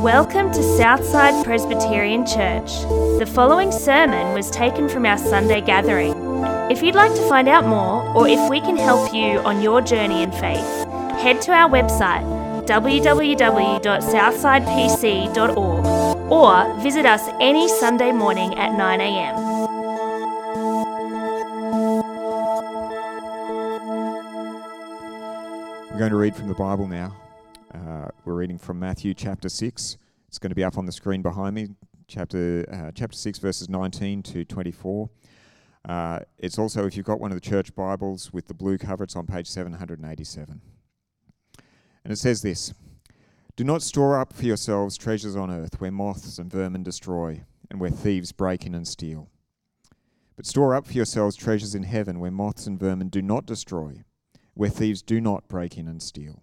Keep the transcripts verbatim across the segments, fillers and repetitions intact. Welcome to Southside Presbyterian Church. The following sermon was taken from our Sunday gathering. If you'd like to find out more, or if we can help you on your journey in faith, head to our website, w w w dot southside p c dot org, or visit us any Sunday morning at nine a m We're going to read from the Bible now. Uh, we're reading from Matthew chapter six. It's going to be up on the screen behind me, chapter uh, chapter six, verses nineteen to twenty-four. Uh, it's also, if you've got one of the church Bibles with the blue cover, it's on page seven eighty-seven. And it says this: "Do not store up for yourselves treasures on earth, where moths and vermin destroy, and where thieves break in and steal. But store up for yourselves treasures in heaven, where moths and vermin do not destroy, where thieves do not break in and steal.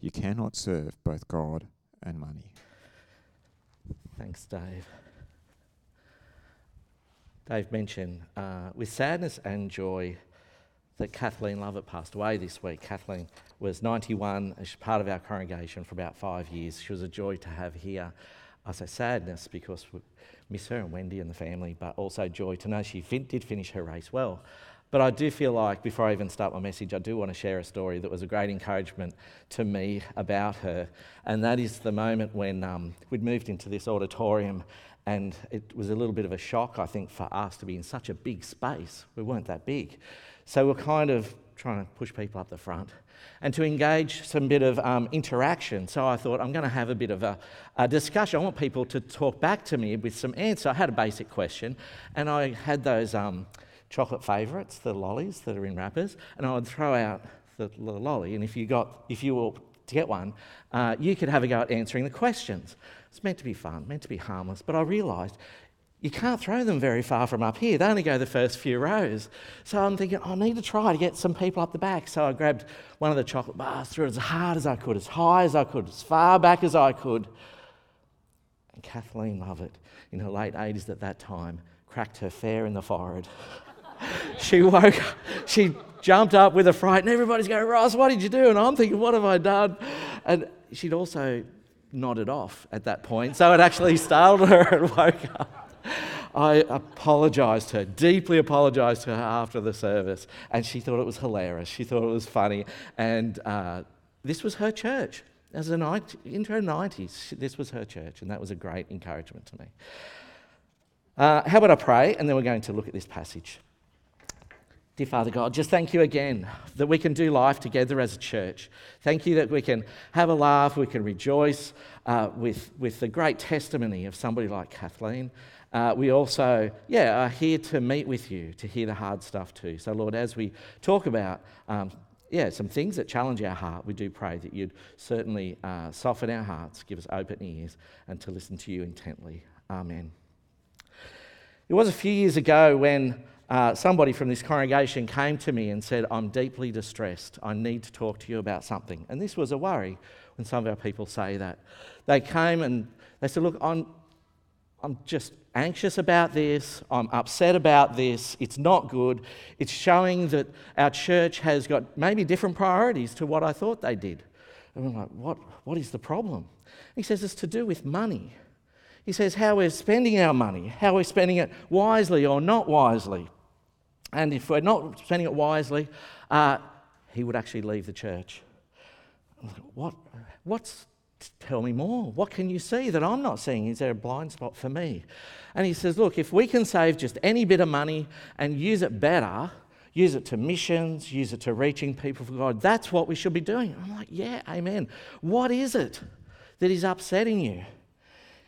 You cannot serve both God and money." Thanks, Dave. Dave mentioned uh, with sadness and joy that Kathleen Lovett passed away this week. Kathleen was ninety-one and she's part of our congregation for about five years. She was a joy to have here. I say sadness because we miss her and Wendy and the family, but also joy to know she fin- did finish her race well. But I do feel like, before I even start my message, I do want to share a story that was a great encouragement to me about her. And that is the moment when um, we'd moved into this auditorium, and it was a little bit of a shock, I think, for us to be in such a big space. We weren't that big. So we're kind of trying to push people up the front and to engage some bit of um, interaction. So I thought, I'm going to have a bit of a, a discussion. I want people to talk back to me with some answer. I had a basic question, and I had those... Um, chocolate favourites, the lollies that are in wrappers, and I would throw out the, the lolly, and if you got, if you were to get one, uh, you could have a go at answering the questions. It's meant to be fun, meant to be harmless, but I realised you can't throw them very far from up here. They only go the first few rows. So I'm thinking, I need to try to get some people up the back. So I grabbed one of the chocolate bars, threw it as hard as I could, as high as I could, as far back as I could. And Kathleen Lovett, in her late eighties at that time, cracked her fair in the forehead. She woke up, she jumped up with a fright, and everybody's going, "Ross, what did you do?" And I'm thinking, what have I done? And she'd also nodded off at that point, so it actually startled her and woke up. I apologised to her, deeply apologised to her after the service, and she thought it was hilarious. She thought it was funny, and uh, this was her church. As an into her nineties, this was her church, and that was a great encouragement to me. Uh, how about I pray, and then we're going to look at this passage. Dear Father God, just thank you again that we can do life together as a church. Thank you that we can have a laugh, we can rejoice uh, with, with the great testimony of somebody like Kathleen. Uh, we also, yeah, are here to meet with you, to hear the hard stuff too. So Lord, as we talk about, um, yeah, some things that challenge our heart, we do pray that you'd certainly uh, soften our hearts, give us open ears, and to listen to you intently. Amen. It was a few years ago when... Uh, somebody from this congregation came to me and said, "I'm deeply distressed. I need to talk to you about something." And this was a worry when some of our people say that. They came and they said, "Look, I'm, I'm just anxious about this. I'm upset about this. It's not good. It's showing that our church has got maybe different priorities to what I thought they did." And I'm like, "What? What is the problem?" He says, "It's to do with money." He says, "How we're spending our money, how we're spending it wisely or not wisely. And if we're not spending it wisely, uh, he would actually leave the church." I'm like, what? What's? Tell me more. What can you see that I'm not seeing? Is there a blind spot for me? And he says, "Look, if we can save just any bit of money and use it better, use it to missions, use it to reaching people for God, that's what we should be doing." I'm like, "Yeah, amen. What is it that is upsetting you?"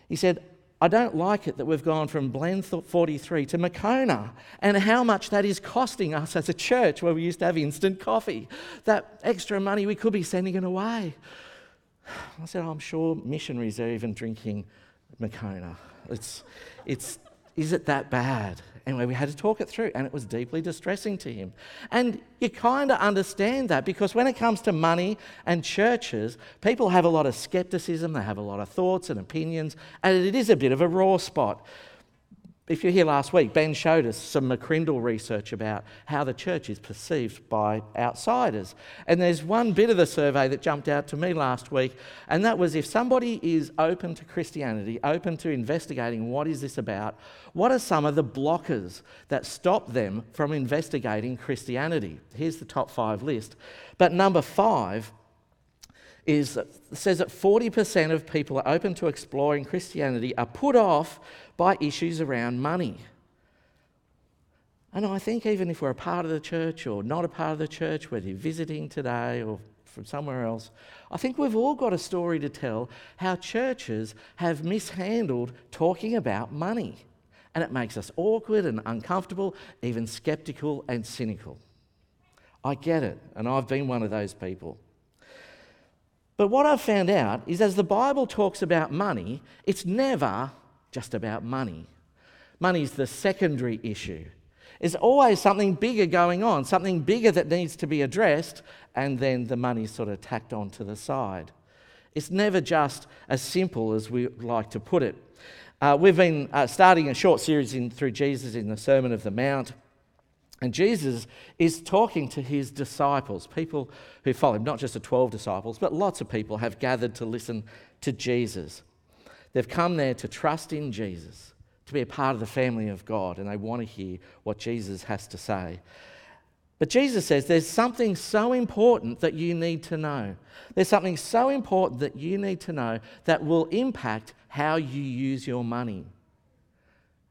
He said, "I don't like it that we've gone from Blend forty-three to Maccona, and how much that is costing us as a church where we used to have instant coffee. That extra money, we could be sending it away." I said, oh, I'm sure missionaries are even drinking Maccona. It's, it's, is it that bad? Anyway, we had to talk it through, and it was deeply distressing to him. And you kind of understand that, because when it comes to money and churches, people have a lot of skepticism, they have a lot of thoughts and opinions, and it is a bit of a raw spot. If you're here last week, Ben showed us some McCrindle research about how the church is perceived by outsiders. And there's one bit of the survey that jumped out to me last week, and that was if somebody is open to Christianity, open to investigating what is this about, what are some of the blockers that stop them from investigating Christianity? Here's the top five list. But number five is says that forty percent of people are open to exploring Christianity are put off by issues around money. And I think even if we're a part of the church or not a part of the church, whether you're visiting today or from somewhere else, I think we've all got a story to tell how churches have mishandled talking about money. And it makes us awkward and uncomfortable, even skeptical and cynical. I get it, and I've been one of those people. But what I've found out is as the Bible talks about money, it's never just about money. Money's the secondary issue. There's always something bigger going on, something bigger that needs to be addressed, and then the money's sort of tacked on to the side. It's never just as simple as we like to put it. Uh, we've been uh, starting a short series in, through Jesus in the Sermon on the Mount. And Jesus is talking to his disciples, people who follow him, not just the twelve disciples, but lots of people have gathered to listen to Jesus. They've come there to trust in Jesus, to be a part of the family of God, and they want to hear what Jesus has to say. But Jesus says there's something so important that you need to know. There's something so important that you need to know that will impact how you use your money.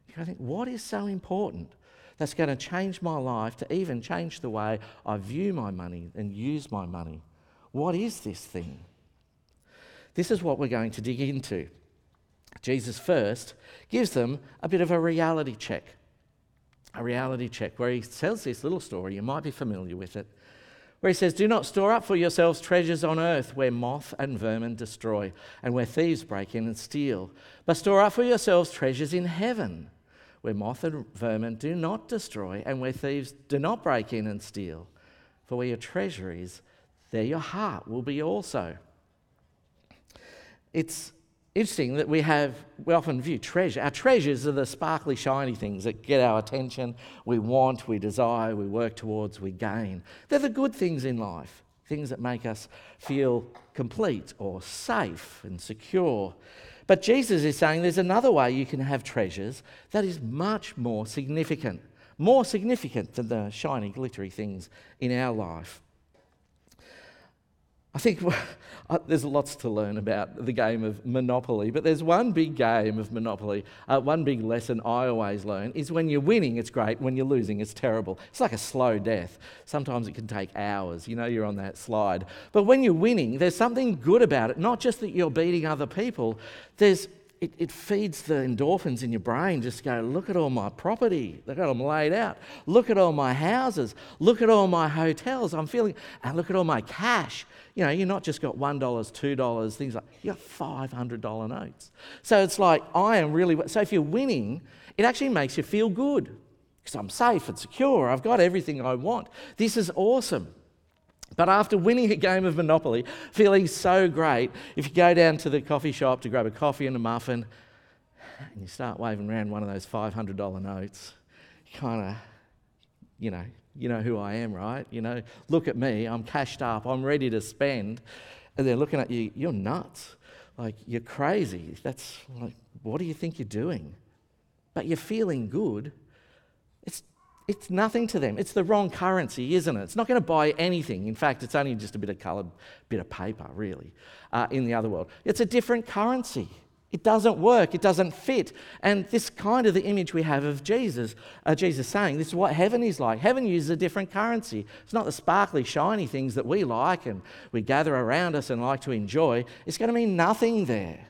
You gotta think, what is so important that's going to change my life, to even change the way I view my money and use my money? What is this thing? This is what we're going to dig into. Jesus first gives them a bit of a reality check, a reality check where he tells this little story, you might be familiar with it, where he says, do not store up for yourselves treasures on earth where moth and vermin destroy and where thieves break in and steal, but store up for yourselves treasures in heaven, where moth and vermin do not destroy, and where thieves do not break in and steal. For where your treasure is, there your heart will be also. It's interesting that we have, we often view treasure. Our treasures are the sparkly, shiny things that get our attention. We want, we desire, we work towards, we gain. They're the good things in life, things that make us feel complete or safe and secure. But Jesus is saying there's another way you can have treasures that is much more significant, more significant than the shiny, glittery things in our life. I think there's lots to learn about the game of Monopoly, but there's one big game of Monopoly, uh, one big lesson I always learn is when you're winning, it's great. When you're losing, it's terrible. It's like a slow death. Sometimes it can take hours. You know you're on that slide. But when you're winning, there's something good about it, not just that you're beating other people. There's It, it feeds the endorphins in your brain. Just go, look at all my property. Look at them laid out. Look at all my houses. Look at all my hotels. I'm feeling, and look at all my cash. You know, you're not just got one dollar, two dollars, things like, you got five hundred dollars notes. So it's like, I am really, so if you're winning, it actually makes you feel good because I'm safe and secure. I've got everything I want. This is awesome. But after winning a game of Monopoly, feeling so great, if you go down to the coffee shop to grab a coffee and a muffin, and you start waving around one of those five hundred dollars notes, you kind of, you know, you know who I am, right? You know, look at me, I'm cashed up, I'm ready to spend. And they're looking at you, you're nuts. Like, you're crazy. That's like, what do you think you're doing? But you're feeling good. It's It's nothing to them. It's the wrong currency, isn't it? It's not going to buy anything. In fact, it's only just a bit of coloured bit of paper, really, uh, in the other world. It's a different currency. It doesn't work. It doesn't fit. And this kind of the image we have of Jesus, uh, Jesus saying, this is what heaven is like. Heaven uses a different currency. It's not the sparkly, shiny things that we like and we gather around us and like to enjoy. It's going to mean nothing there.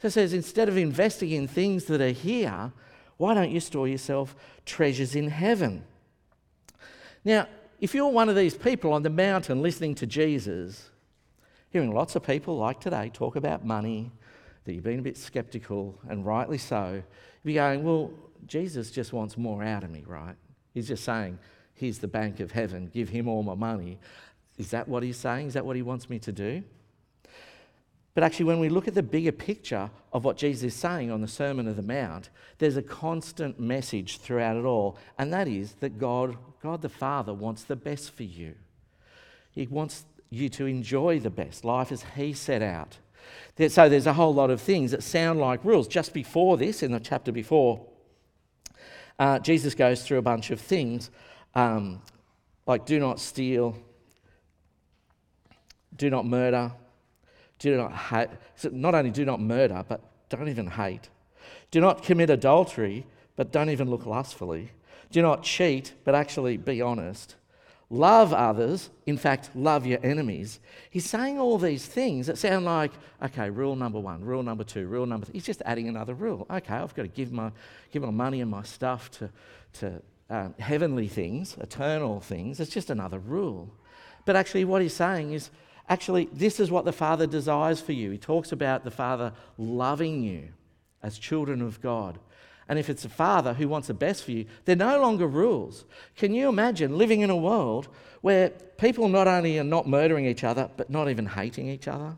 So it says, instead of investing in things that are here, why don't you store yourself treasures in heaven? Now, if you're one of these people on the mountain listening to Jesus, hearing lots of people like today talk about money, that you've been a bit sceptical, and rightly so, you'd be going, well, Jesus just wants more out of me, right? He's just saying, here's the bank of heaven, give him all my money. Is that what he's saying? Is that what he wants me to do? But actually, when we look at the bigger picture of what Jesus is saying on the Sermon on the Mount, there's a constant message throughout it all, and that is that God, God the Father wants the best for you. He wants you to enjoy the best life as he set out. So there's a whole lot of things that sound like rules. Just before this, in the chapter before, uh, Jesus goes through a bunch of things, um, like do not steal, do not murder, do not hate. So not only do not murder, but don't even hate. Do not commit adultery, but don't even look lustfully. Do not cheat, but actually be honest. Love others, in fact, love your enemies. He's saying all these things that sound like, okay, rule number one, rule number two, rule number three. He's just adding another rule. Okay, I've got to give my give my money and my stuff to, to um, heavenly things, eternal things. It's just another rule. But actually what he's saying is, actually, this is what the Father desires for you. He talks about the Father loving you as children of God. And if it's a father who wants the best for you, they're no longer rules. Can you imagine living in a world where people not only are not murdering each other, but not even hating each other?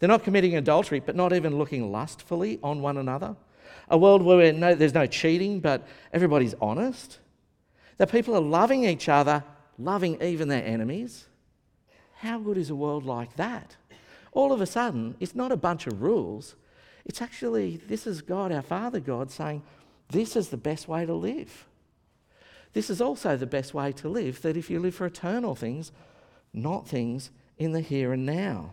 They're not committing adultery, but not even looking lustfully on one another? A world where no, there's no cheating, but everybody's honest? That people are loving each other, loving even their enemies? How good is a world like that? All of a sudden, it's not a bunch of rules. It's actually, this is God, our Father God, saying, this is the best way to live. This is also the best way to live, that if you live for eternal things, not things in the here and now.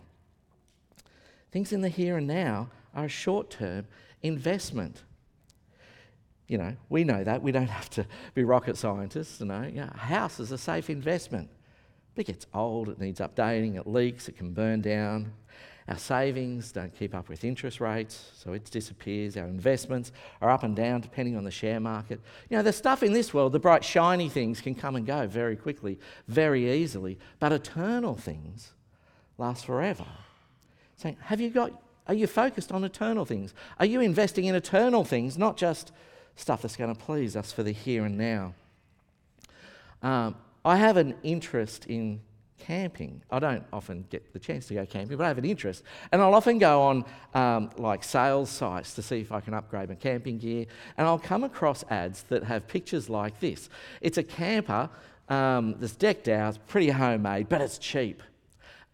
Things in the here and now are a short-term investment. You know, we know that. We don't have to be rocket scientists to know. You know, a house is a safe investment. But it gets old, it needs updating, it leaks, it can burn down. Our savings don't keep up with interest rates, so it disappears. Our investments are up and down depending on the share market. You know, the stuff in this world, the bright, shiny things can come and go very quickly, very easily, but eternal things last forever. Saying, have you got, are you focused on eternal things? Are you investing in eternal things, not just stuff that's going to please us for the here and now? Um, I have an interest in camping. I don't often get the chance to go camping, but I have an interest. And I'll often go on um, like sales sites to see if I can upgrade my camping gear. And I'll come across ads that have pictures like this. It's a camper um, that's decked out, pretty homemade, but it's cheap.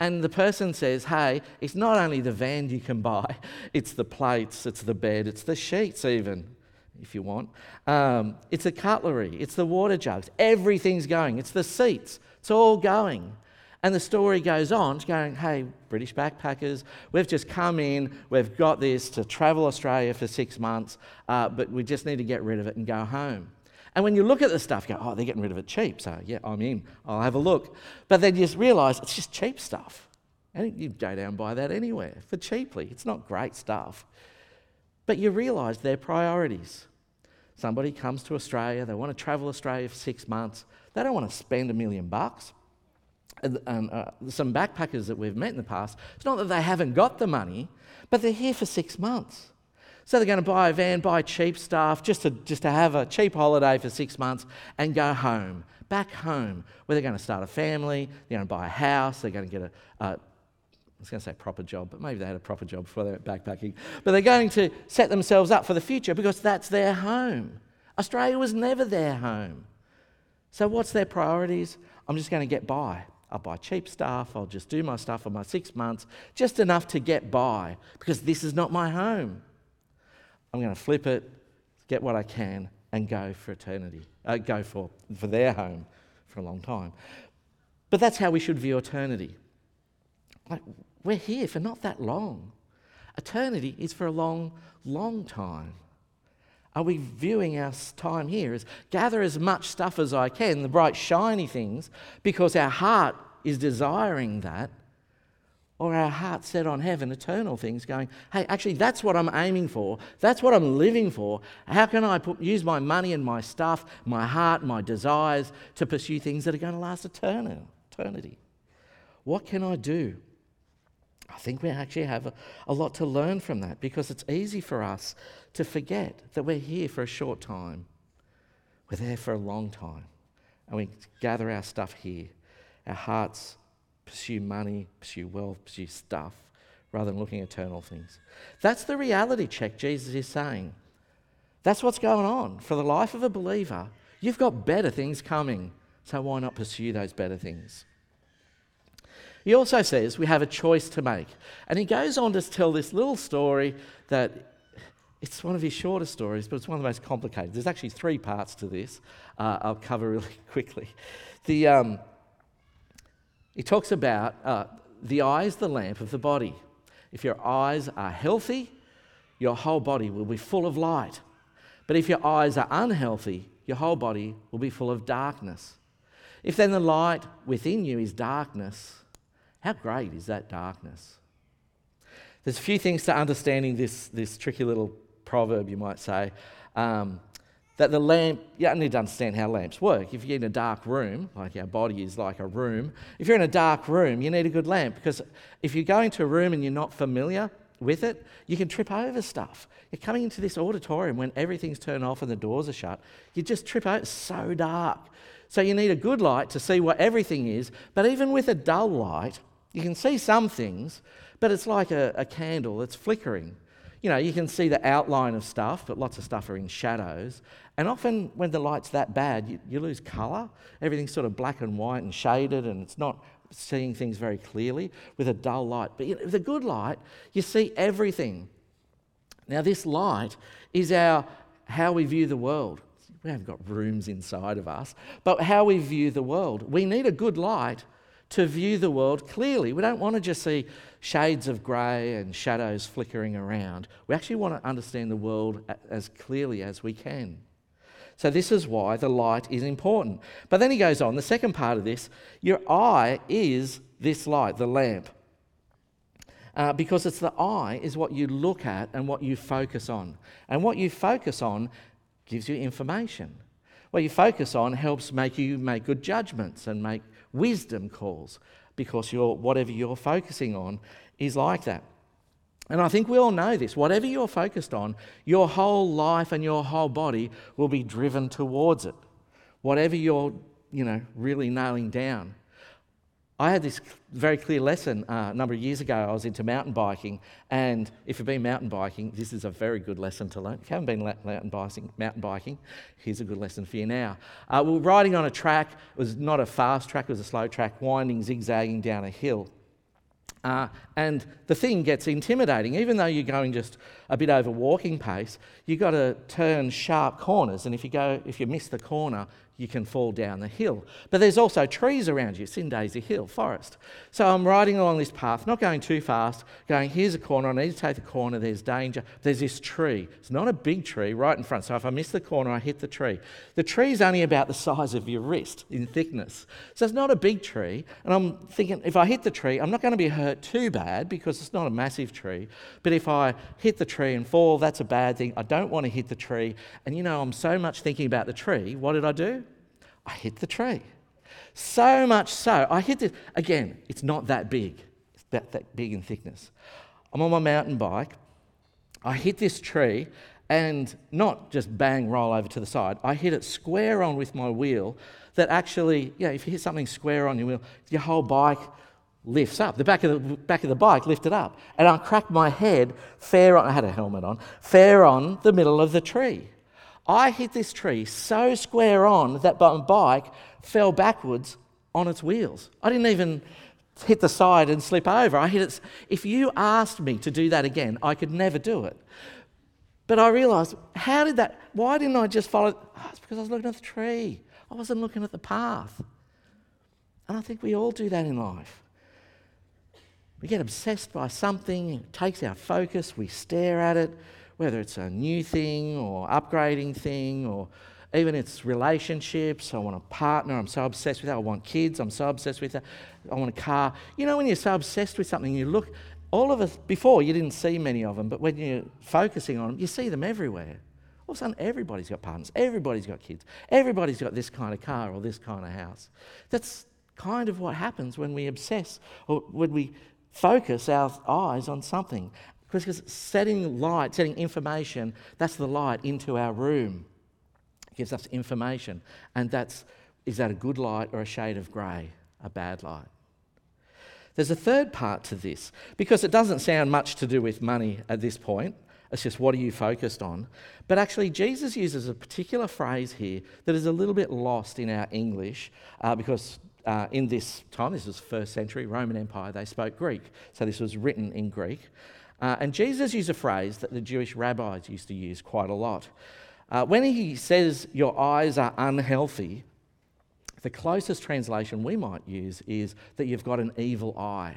And the person says, hey, it's not only the van you can buy, it's the plates, it's the bed, it's the sheets even, if you want. Um, it's the cutlery, it's the water jugs, everything's going, it's the seats, it's all going. And the story goes on, going, hey, British backpackers, we've just come in, we've got this to travel Australia for six months, uh, but we just need to get rid of it and go home. And when you look at the stuff, you go, oh, they're getting rid of it cheap, so yeah, I'm in, I'll have a look. But then you just realise it's just cheap stuff. And you go down and buy that anywhere for cheaply. It's not great stuff. But you realise their priorities. Somebody comes to Australia, they want to travel Australia for six months, they don't want to spend a million bucks. And, and, uh, some backpackers that we've met in the past, it's not that they haven't got the money, but they're here for six months. So they're going to buy a van, buy cheap stuff, just to just to have a cheap holiday for six months and go home, back home, where they're going to start a family, they're going to buy a house, they're going to get a, uh, I was going to say proper job, but maybe they had a proper job before they went backpacking. But they're going to set themselves up for the future because that's their home. Australia was never their home. So what's their priorities? I'm just going to get by. I'll buy cheap stuff, I'll just do my stuff for my six months, just enough to get by, because this is not my home. I'm going to flip it, get what I can, and go for eternity, uh, go for, for their home for a long time. But that's how we should view eternity. Like, we're here for not that long. Eternity is for a long, long time. Are we viewing our time here as gather as much stuff as I can, the bright, shiny things, because our heart is desiring that, or our heart set on heaven, eternal things, going, hey, actually, that's what I'm aiming for. That's what I'm living for. How can I put, use my money and my stuff, my heart, my desires, to pursue things that are going to last eternal, eternity? What can I do? think we actually have a, a lot to learn from that, because it's easy for us to forget that we're here for a short time. We're there for a long time, and we gather our stuff here. Our hearts pursue money, pursue wealth, pursue stuff, rather than looking at eternal things. That's the reality check Jesus is saying. That's what's going on. For the life of a believer, you've got better things coming, so why not pursue those better things? He also says we have a choice to make. And he goes on to tell this little story that it's one of his shorter stories, but it's one of the most complicated. There's actually three parts to this. Uh, I'll cover really quickly. The um, he talks about uh, the eye is the lamp of the body. If your eyes are healthy, your whole body will be full of light. But if your eyes are unhealthy, your whole body will be full of darkness. If then the light within you is darkness, how great is that darkness? There's a few things to understanding this, this tricky little proverb, you might say. Um, that the lamp, you don't need to understand how lamps work. If you're in a dark room, like our body is like a room, if you're in a dark room, you need a good lamp, because if you go into a room and you're not familiar with it, you can trip over stuff. You're coming into this auditorium when everything's turned off and the doors are shut. You just trip over. It's so dark. So you need a good light to see what everything is, but even with a dull light, you can see some things, but it's like a, a candle that's flickering. You know, you can see the outline of stuff, but lots of stuff are in shadows. And often when the light's that bad, you, you lose colour. Everything's sort of black and white and shaded, and it's not seeing things very clearly with a dull light. But you know, with a good light, you see everything. Now, this light is our how we view the world. We haven't got rooms inside of us, but how we view the world. We need a good light to view the world clearly. We don't want to just see shades of grey and shadows flickering around. We actually want to understand the world as clearly as we can. So this is why the light is important. But then he goes on, the second part of this, your eye is this light, the lamp. Uh, because it's the eye is what you look at and what you focus on. And what you focus on gives you information. What you focus on helps make you make good judgments and make wisdom calls, because you're, whatever you're focusing on is like that. And I think we all know this. Whatever you're focused on, your whole life and your whole body will be driven towards it. Whatever you're, you know, really nailing down. I had this very clear lesson uh, a number of years ago. I was into mountain biking, and if you've been mountain biking, this is a very good lesson to learn. If you haven't been mountain biking, mountain biking, here's a good lesson for you now. Uh, we were riding on a track. It was not a fast track, it was a slow track, winding, zigzagging down a hill. Uh, and the thing gets intimidating. Even though you're going just a bit over walking pace, you've got to turn sharp corners, and if you go, if you miss the corner, you can fall down the hill. But there's also trees around you. It's in Daisy Hill Forest. So I'm riding along this path, not going too fast, going, here's a corner, I need to take the corner, there's danger. There's this tree. It's not a big tree right in front. So if I miss the corner, I hit the tree. The tree's only about the size of your wrist in thickness. So it's not a big tree. And I'm thinking, if I hit the tree, I'm not going to be hurt too bad because it's not a massive tree. But if I hit the tree and fall, that's a bad thing. I don't want to hit the tree. And you know, I'm so much thinking about the tree. What did I do? I hit the tree. So much so, I hit this. Again, it's not that big. It's about that big in thickness. I'm on my mountain bike. I hit this tree and not just bang, roll over to the side. I hit it square on with my wheel that actually, you know, if you hit something square on your wheel, your whole bike lifts up. The back of the back of the bike lifted up. And I cracked my head fair on, I had a helmet on, fair on the middle of the tree. I hit this tree so square on that my bike fell backwards on its wheels. I didn't even hit the side and slip over. I hit it. If you asked me to do that again, I could never do it. But I realised, how did that? Why didn't I just follow? Oh, it's because I was looking at the tree. I wasn't looking at the path. And I think we all do that in life. We get obsessed by something, it takes our focus, we stare at it. Whether it's a new thing or upgrading thing or even it's relationships, I want a partner, I'm so obsessed with that, I want kids, I'm so obsessed with that, I want a car. You know, when you're so obsessed with something, you look, all of us, before you didn't see many of them, but when you're focusing on them, you see them everywhere. All of a sudden, everybody's got partners, everybody's got kids, everybody's got this kind of car or this kind of house. That's kind of what happens when we obsess or when we focus our eyes on something. Because setting light, setting information, that's the light into our room. It gives us information. And that's, is that a good light or a shade of grey, a bad light? There's a third part to this, because it doesn't sound much to do with money at this point. It's just, what are you focused on? But actually, Jesus uses a particular phrase here that is a little bit lost in our English, uh, because uh, in this time, this was first century Roman Empire, they spoke Greek. So this was written in Greek. Uh, and Jesus used a phrase that the Jewish rabbis used to use quite a lot. Uh, when he says your eyes are unhealthy, the closest translation we might use is that you've got an evil eye.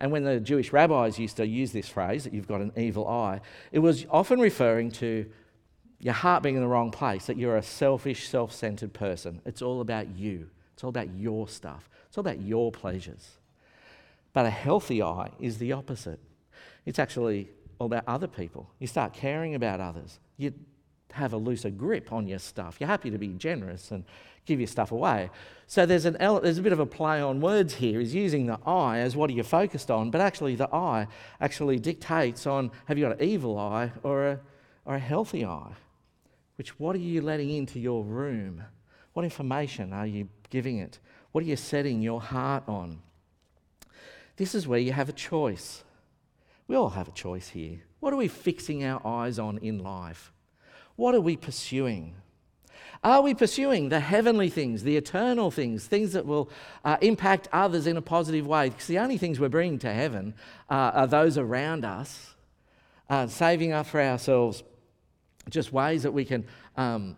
And when the Jewish rabbis used to use this phrase, that you've got an evil eye, it was often referring to your heart being in the wrong place, that you're a selfish, self-centered person. It's all about you. It's all about your stuff. It's all about your pleasures. But a healthy eye is the opposite. It's actually all about other people. You start caring about others. You have a looser grip on your stuff. You're happy to be generous and give your stuff away. So there's an there's a bit of a play on words here. Is using the eye as what are you focused on, but actually the eye actually dictates on, have you got an evil eye or a or a healthy eye? Which, what are you letting into your room? What information are you giving it? What are you setting your heart on? This is where you have a choice. We all have a choice here. What are we fixing our eyes on in life? What are we pursuing? Are we pursuing the heavenly things, the eternal things, things that will uh, impact others in a positive way? Because the only things we're bringing to heaven uh, are those around us, uh, saving up for ourselves just ways that we can, um,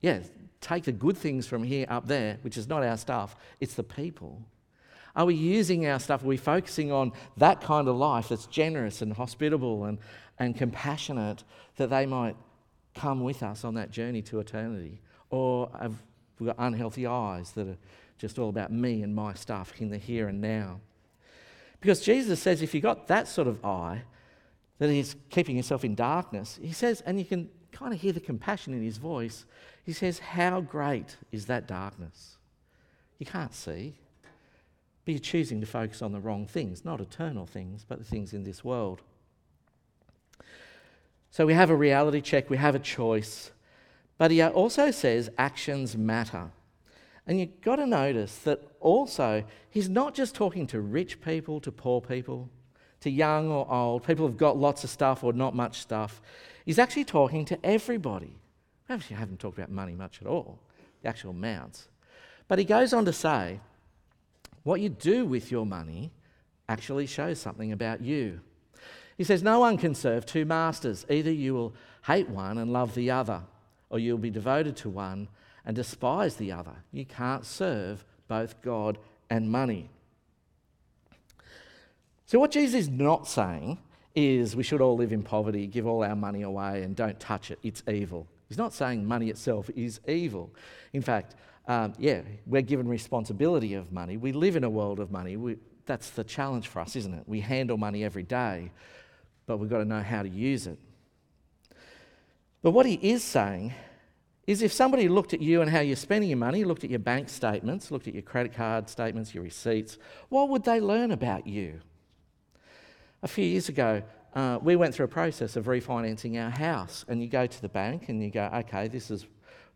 yeah, take the good things from here up there, which is not our stuff, it's the people. Are we using our stuff? Are we focusing on that kind of life that's generous and hospitable and, and compassionate, that they might come with us on that journey to eternity? Or have we got unhealthy eyes that are just all about me and my stuff in the here and now? Because Jesus says if you've got that sort of eye, that is keeping yourself in darkness, he says, and you can kind of hear the compassion in his voice, he says, how great is that darkness? You can't see. But you're choosing to focus on the wrong things, not eternal things, but the things in this world. So we have a reality check, we have a choice. But he also says actions matter. And you've got to notice that also he's not just talking to rich people, to poor people, to young or old, people who've got lots of stuff or not much stuff. He's actually talking to everybody. We actually haven't talked about money much at all, the actual amounts. But he goes on to say, what you do with your money actually shows something about you. He says, no one can serve two masters. Either you will hate one and love the other, or you'll be devoted to one and despise the other. You can't serve both God and money. So what Jesus is not saying is we should all live in poverty, give all our money away and don't touch it. It's evil. He's not saying money itself is evil. In fact, Um, yeah, we're given responsibility of money. We live in a world of money. We, that's the challenge for us, isn't it? We handle money every day, but we've got to know how to use it. But what he is saying is if somebody looked at you and how you're spending your money, looked at your bank statements, looked at your credit card statements, your receipts, what would they learn about you? A few years ago, uh, we went through a process of refinancing our house, and you go to the bank and you go, okay, this is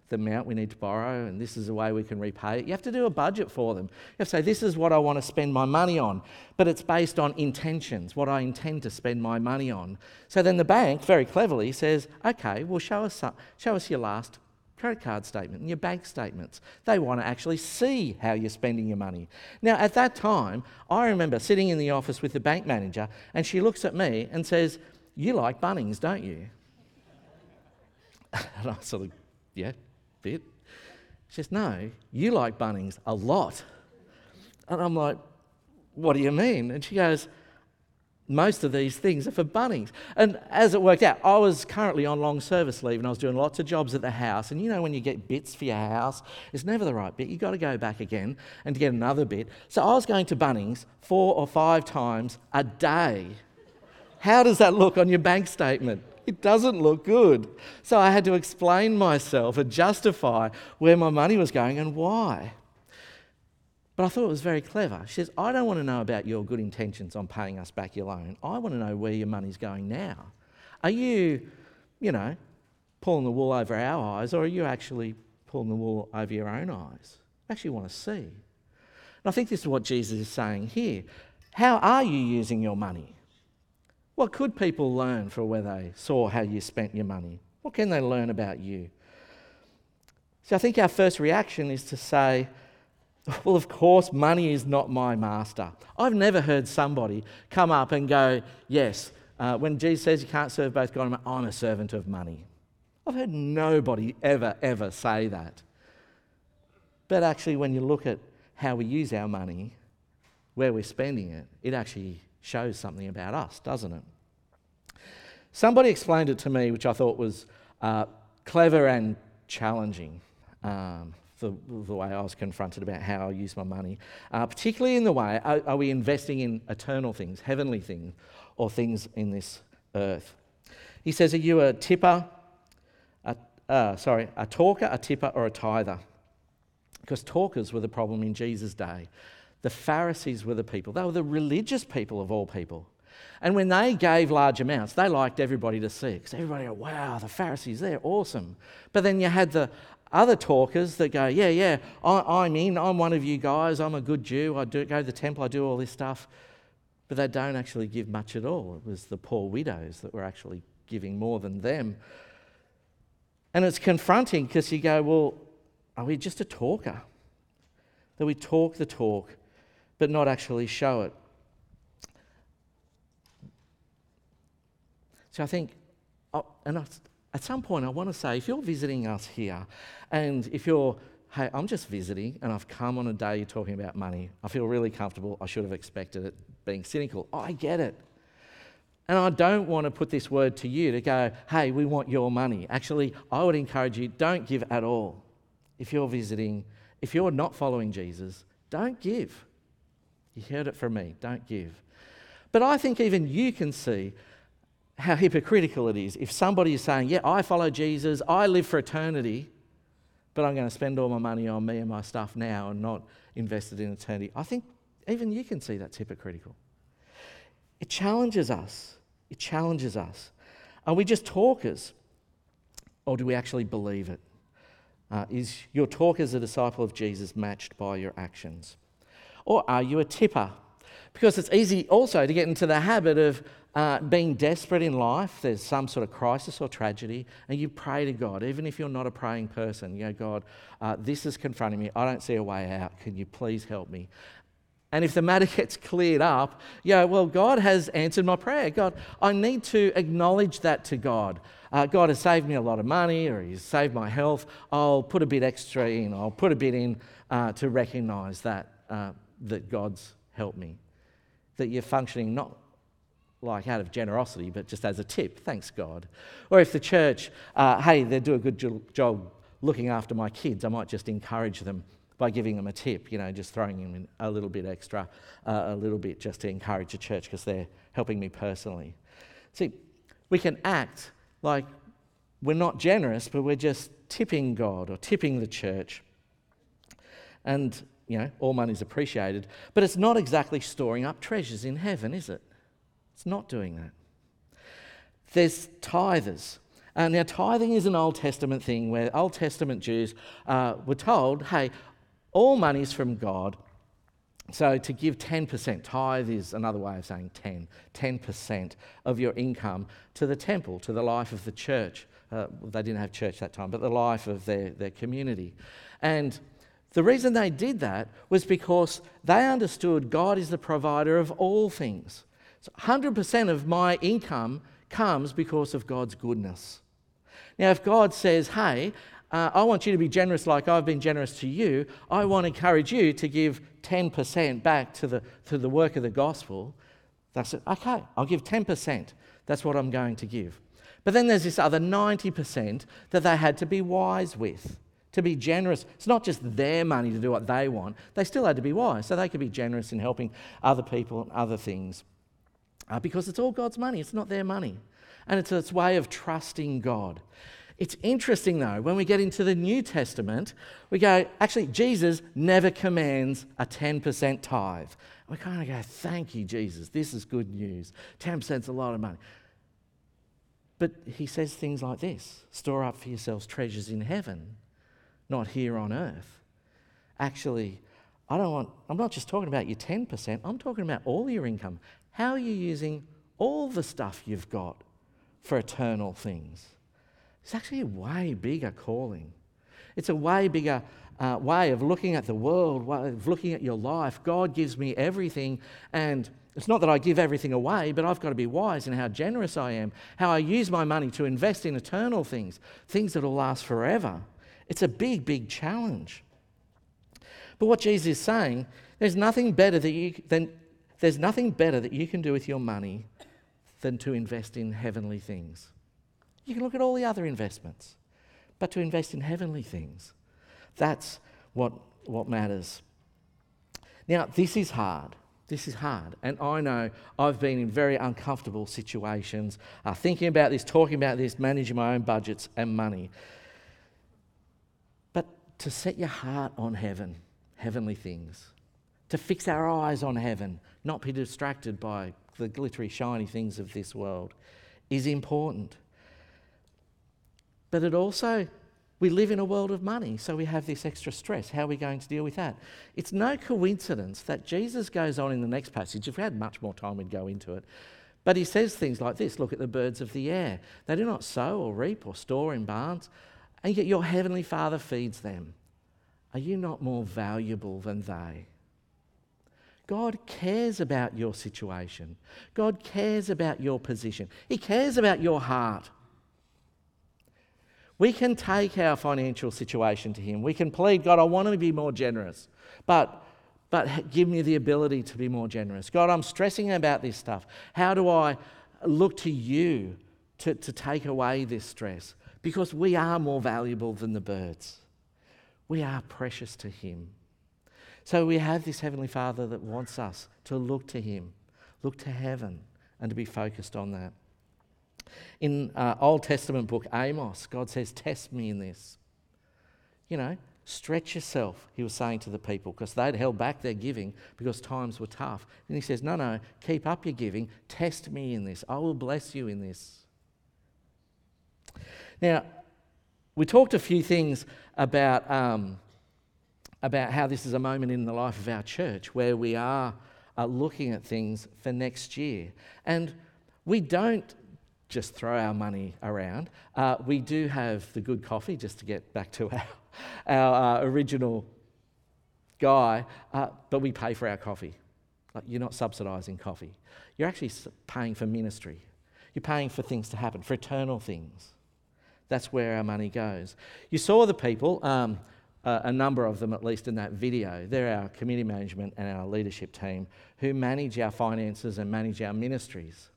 the amount we need to borrow, and this is the way we can repay it. You have to do a budget for them. You have to say, this is what I want to spend my money on, but it's based on intentions, what I intend to spend my money on. So then the bank, very cleverly, says, okay, well, show us some, show us your last credit card statement and your bank statements. They want to actually see how you're spending your money. Now, at that time, I remember sitting in the office with the bank manager, and she looks at me and says, you like Bunnings, don't you? And I sort of, yeah. Bit. She says, no, you like Bunnings a lot. And I'm like, what do you mean? And she goes, most of these things are for Bunnings. And as it worked out, I was currently on long service leave and I was doing lots of jobs at the house. And you know when you get bits for your house, it's never the right bit. You've got to go back again and get another bit. So I was going to Bunnings four or five times a day. How does that look on your bank statement? It doesn't look good. So I had to explain myself and justify where my money was going and why. But I thought it was very clever. She says, I don't want to know about your good intentions on paying us back your loan. I want to know where your money's going now. Are you, you know, pulling the wool over our eyes, or are you actually pulling the wool over your own eyes? I actually want to see. And I think this is what Jesus is saying here. How are you using your money? What could people learn from where they saw how you spent your money? What can they learn about you? So I think our first reaction is to say, well, of course, money is not my master. I've never heard somebody come up and go, yes, uh, when Jesus says you can't serve both God and money, I'm a servant of money. I've heard nobody ever, ever say that. But actually, when you look at how we use our money, where we're spending it, it actually shows something about us, doesn't it? Somebody explained it to me, which I thought was uh, clever and challenging. Um, The, the way I was confronted about how I use my money, uh, particularly in the way, are, are we investing in eternal things, heavenly things, or things in this earth? He says, are you a tipper, a, uh, sorry, a talker, a tipper, or a tither? Because talkers were the problem in Jesus' day. The Pharisees were the people. They were the religious people of all people. And when they gave large amounts, they liked everybody to see it, because everybody go, wow, the Pharisees, they're awesome. But then you had the other talkers that go, yeah, yeah, I, I'm in, I'm one of you guys, I'm a good Jew, I do go to the temple, I do all this stuff. But they don't actually give much at all. It was the poor widows that were actually giving more than them. And it's confronting, because you go, well, are we just a talker? That we talk the talk, but not actually show it. So I think, and I, at some point I want to say, if you're visiting us here, and if you're, hey, I'm just visiting, and I've come on a day you're talking about money, I feel really comfortable, I should have expected it, being cynical, oh, I get it. And I don't want to put this word to you to go, hey, we want your money. Actually, I would encourage you, don't give at all. If you're visiting, if you're not following Jesus, don't give. You heard it from me, don't give. But I think even you can see how hypocritical it is if somebody is saying, yeah, I follow Jesus, I live for eternity, but I'm going to spend all my money on me and my stuff now and not invest it in eternity. I think even you can see that's hypocritical. It challenges us. It challenges us. Are we just talkers, or do we actually believe it? Uh, is your talk as a disciple of Jesus matched by your actions? Or are you a tipper? Because it's easy also to get into the habit of Uh, being desperate in life. There's some sort of crisis or tragedy, and you pray to God, even if you're not a praying person. You know, God, uh, this is confronting me. I don't see a way out. Can you please help me? And if the matter gets cleared up, yeah, well, God has answered my prayer. God, I need to acknowledge that to God. Uh, God has saved me a lot of money, or He's saved my health. I'll put a bit extra in. I'll put a bit in uh, to recognise that uh, that God's helped me. That you're functioning not like out of generosity, but just as a tip, thanks God. Or if the church, uh, hey, they do a good jo- job looking after my kids, I might just encourage them by giving them a tip, you know, just throwing them in a little bit extra, uh, a little bit just to encourage the church because they're helping me personally. See, we can act like we're not generous, but we're just tipping God or tipping the church. And, you know, all money's appreciated, but it's not exactly storing up treasures in heaven, is it? It's not doing that. There's tithers. Uh, now, tithing is an Old Testament thing where Old Testament Jews uh, were told, hey, all money's from God, so to give ten percent. Tithe is another way of saying ten. ten percent of your income to the temple, to the life of the church. Uh, they didn't have church that time, but the life of their, their community. And the reason they did that was because they understood God is the provider of all things. one hundred percent of my income comes because of God's goodness. Now, if God says, hey, uh, I want you to be generous like I've been generous to you, I want to encourage you to give ten percent back to the to the work of the gospel, that's it. Okay, I'll give ten percent. That's what I'm going to give. But then there's this other ninety percent that they had to be wise with, to be generous. It's not just their money to do what they want. They still had to be wise, so they could be generous in helping other people and other things. Uh, because it's all God's money, it's not their money. And it's its way of trusting God. It's interesting, though, when we get into the New Testament, we go, actually, Jesus never commands a ten percent tithe. We kind of go, thank you, Jesus, this is good news. ten percent's a lot of money. But he says things like this: store up for yourselves treasures in heaven, not here on earth. Actually, I don't want, I'm not just talking about your ten percent, I'm talking about all your income. How are you using all the stuff you've got for eternal things? It's actually a way bigger calling. It's a way bigger uh, way of looking at the world, way of looking at your life. God gives me everything, and it's not that I give everything away, but I've got to be wise in how generous I am, how I use my money to invest in eternal things, things that will last forever. It's a big, big challenge. But what Jesus is saying, there's nothing better that you than there's nothing better that you can do with your money than to invest in heavenly things. You can look at all the other investments, but to invest in heavenly things, that's what what matters. Now, this is hard. This is hard. And I know I've been in very uncomfortable situations, uh, thinking about this, talking about this, managing my own budgets and money. But to set your heart on heaven, heavenly things, to fix our eyes on heaven, not be distracted by the glittery, shiny things of this world, is important. But it also, we live in a world of money, so we have this extra stress. How are we going to deal with that? It's no coincidence that Jesus goes on in the next passage. If we had much more time, we'd go into it. But he says things like this: look at the birds of the air. They do not sow or reap or store in barns, and yet your heavenly Father feeds them. Are you not more valuable than they? God cares about your situation. God cares about your position. He cares about your heart. We can take our financial situation to him. We can plead, God, I want to be more generous, but but give me the ability to be more generous. God, I'm stressing about this stuff. How do I look to you to, to take away this stress? Because we are more valuable than the birds. We are precious to him. So we have this Heavenly Father that wants us to look to him, look to heaven, and to be focused on that. In uh, Old Testament book Amos, God says, test me in this. You know, stretch yourself, he was saying to the people, because they'd held back their giving because times were tough. And he says, no, no, keep up your giving, test me in this. I will bless you in this. Now, we talked a few things about... Um, about how this is a moment in the life of our church where we are uh, looking at things for next year. And we don't just throw our money around. Uh, we do have the good coffee, just to get back to our, our uh, original guy, uh, but we pay for our coffee. Like, you're not subsidising coffee. You're actually paying for ministry. You're paying for things to happen, for eternal things. That's where our money goes. You saw the people... Um, Uh, a number of them, at least in that video. They're our community management and our leadership team who manage our finances and manage our ministries.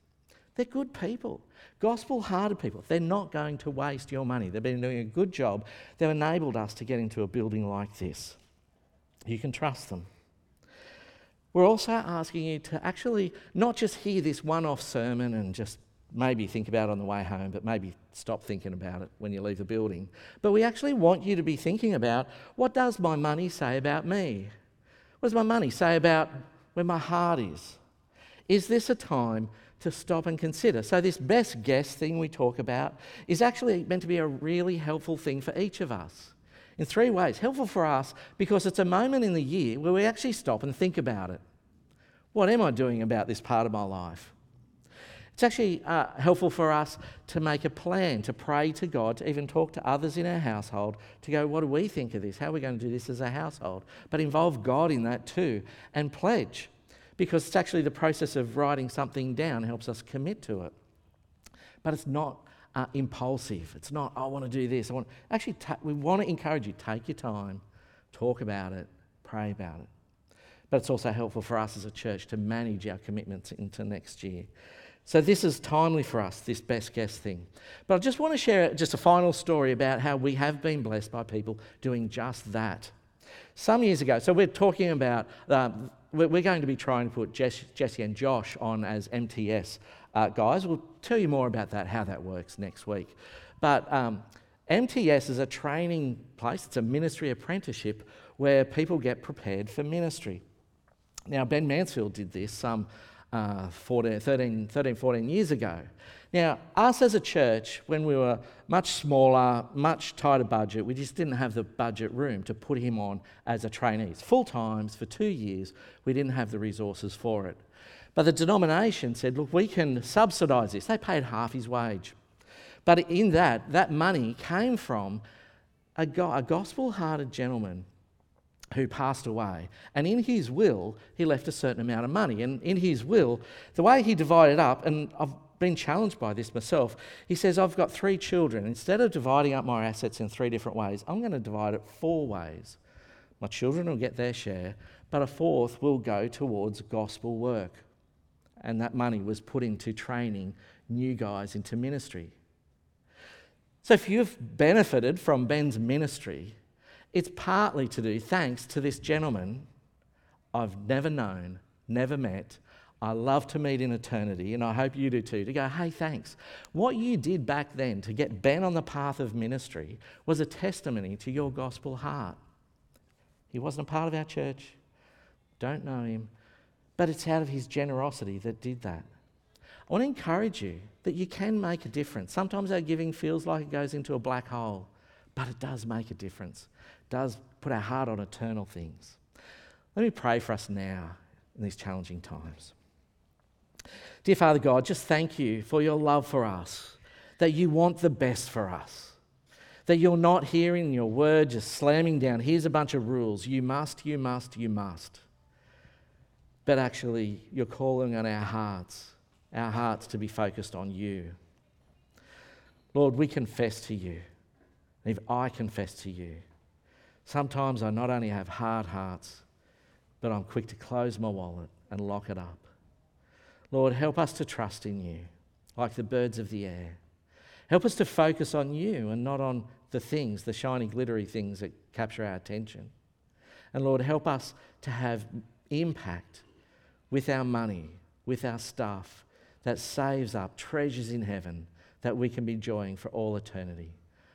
They're good people, gospel-hearted people. They're not going to waste your money. They've been doing a good job. They've enabled us to get into a building like this. You can trust them. We're also asking you to actually not just hear this one-off sermon and just maybe think about it on the way home, but maybe stop thinking about it when you leave the building. But we actually want you to be thinking about, what does my money say about me? What does my money say about where my heart is? Is this a time to stop and consider? So this best guess thing we talk about is actually meant to be a really helpful thing for each of us in three ways. Helpful for us because it's a moment in the year where we actually stop and think about it. What am I doing about this part of my life? It's actually uh, helpful for us to make a plan, to pray to God, to even talk to others in our household, to go, what do we think of this? How are we going to do this as a household? But involve God in that too, and pledge, because it's actually the process of writing something down helps us commit to it. But it's not uh, impulsive. It's not, I want to do this. I want. Actually, ta- we want to encourage you, take your time, talk about it, pray about it. But it's also helpful for us as a church to manage our commitments into next year. So this is timely for us, this best guess thing. But I just want to share just a final story about how we have been blessed by people doing just that. Some years ago, so we're talking about, um, we're going to be trying to put Jess, Jesse and Josh on as M T S uh, guys. We'll tell you more about that, how that works next week. But um, M T S is a training place, it's a ministry apprenticeship where people get prepared for ministry. Now, Ben Mansfield did this some um, uh, thirteen, fourteen years ago. Now, us as a church, when we were much smaller, much tighter budget, we just didn't have the budget room to put him on as a trainee. Full times for two years, we didn't have the resources for it. But the denomination said, look, we can subsidise this. They paid half his wage. But in that, that money came from a, go- a gospel-hearted gentleman who passed away. And in his will, he left a certain amount of money. And in his will, the way he divided up, and I've been challenged by this myself, he says, I've got three children. Instead of dividing up my assets in three different ways, I'm going to divide it four ways. My children will get their share, but a fourth will go towards gospel work. And that money was put into training new guys into ministry. So if you've benefited from Ben's ministry, it's partly to do thanks to this gentleman I've never known, never met. I love to meet in eternity, and I hope you do too, to go, hey, thanks. What you did back then to get Ben on the path of ministry was a testimony to your gospel heart. He wasn't a part of our church, don't know him, but it's out of his generosity that did that. I want to encourage you that you can make a difference. Sometimes our giving feels like it goes into a black hole, but it does make a difference. It does put our heart on eternal things. Let me pray for us now in these challenging times. Dear Father God, just thank you for your love for us, that you want the best for us, that you're not hearing your word just slamming down, here's a bunch of rules, you must, you must, you must. But actually, you're calling on our hearts, our hearts to be focused on you. Lord, we confess to you. If I confess to you, sometimes I not only have hard hearts, but I'm quick to close my wallet and lock it up. Lord, help us to trust in you, like the birds of the air. Help us to focus on you and not on the things, the shiny, glittery things that capture our attention. And Lord, help us to have impact with our money, with our stuff, that saves up treasures in heaven that we can be enjoying for all eternity.